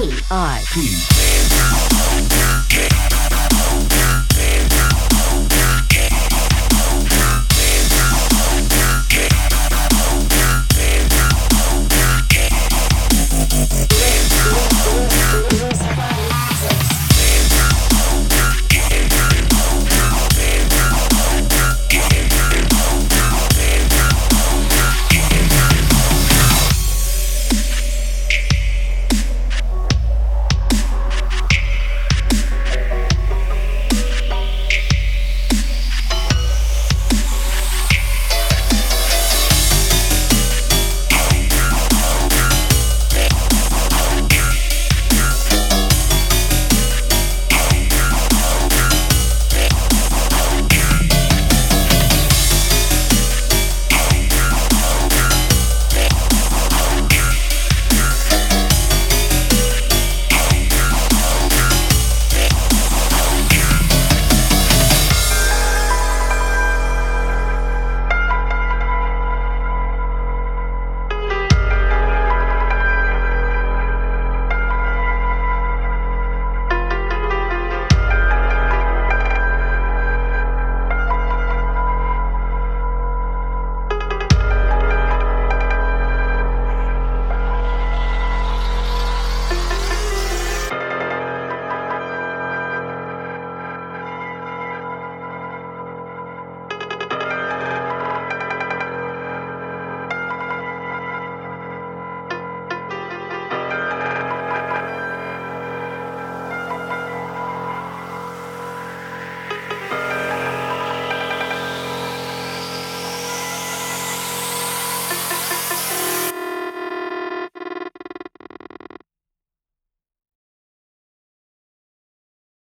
V.I.P.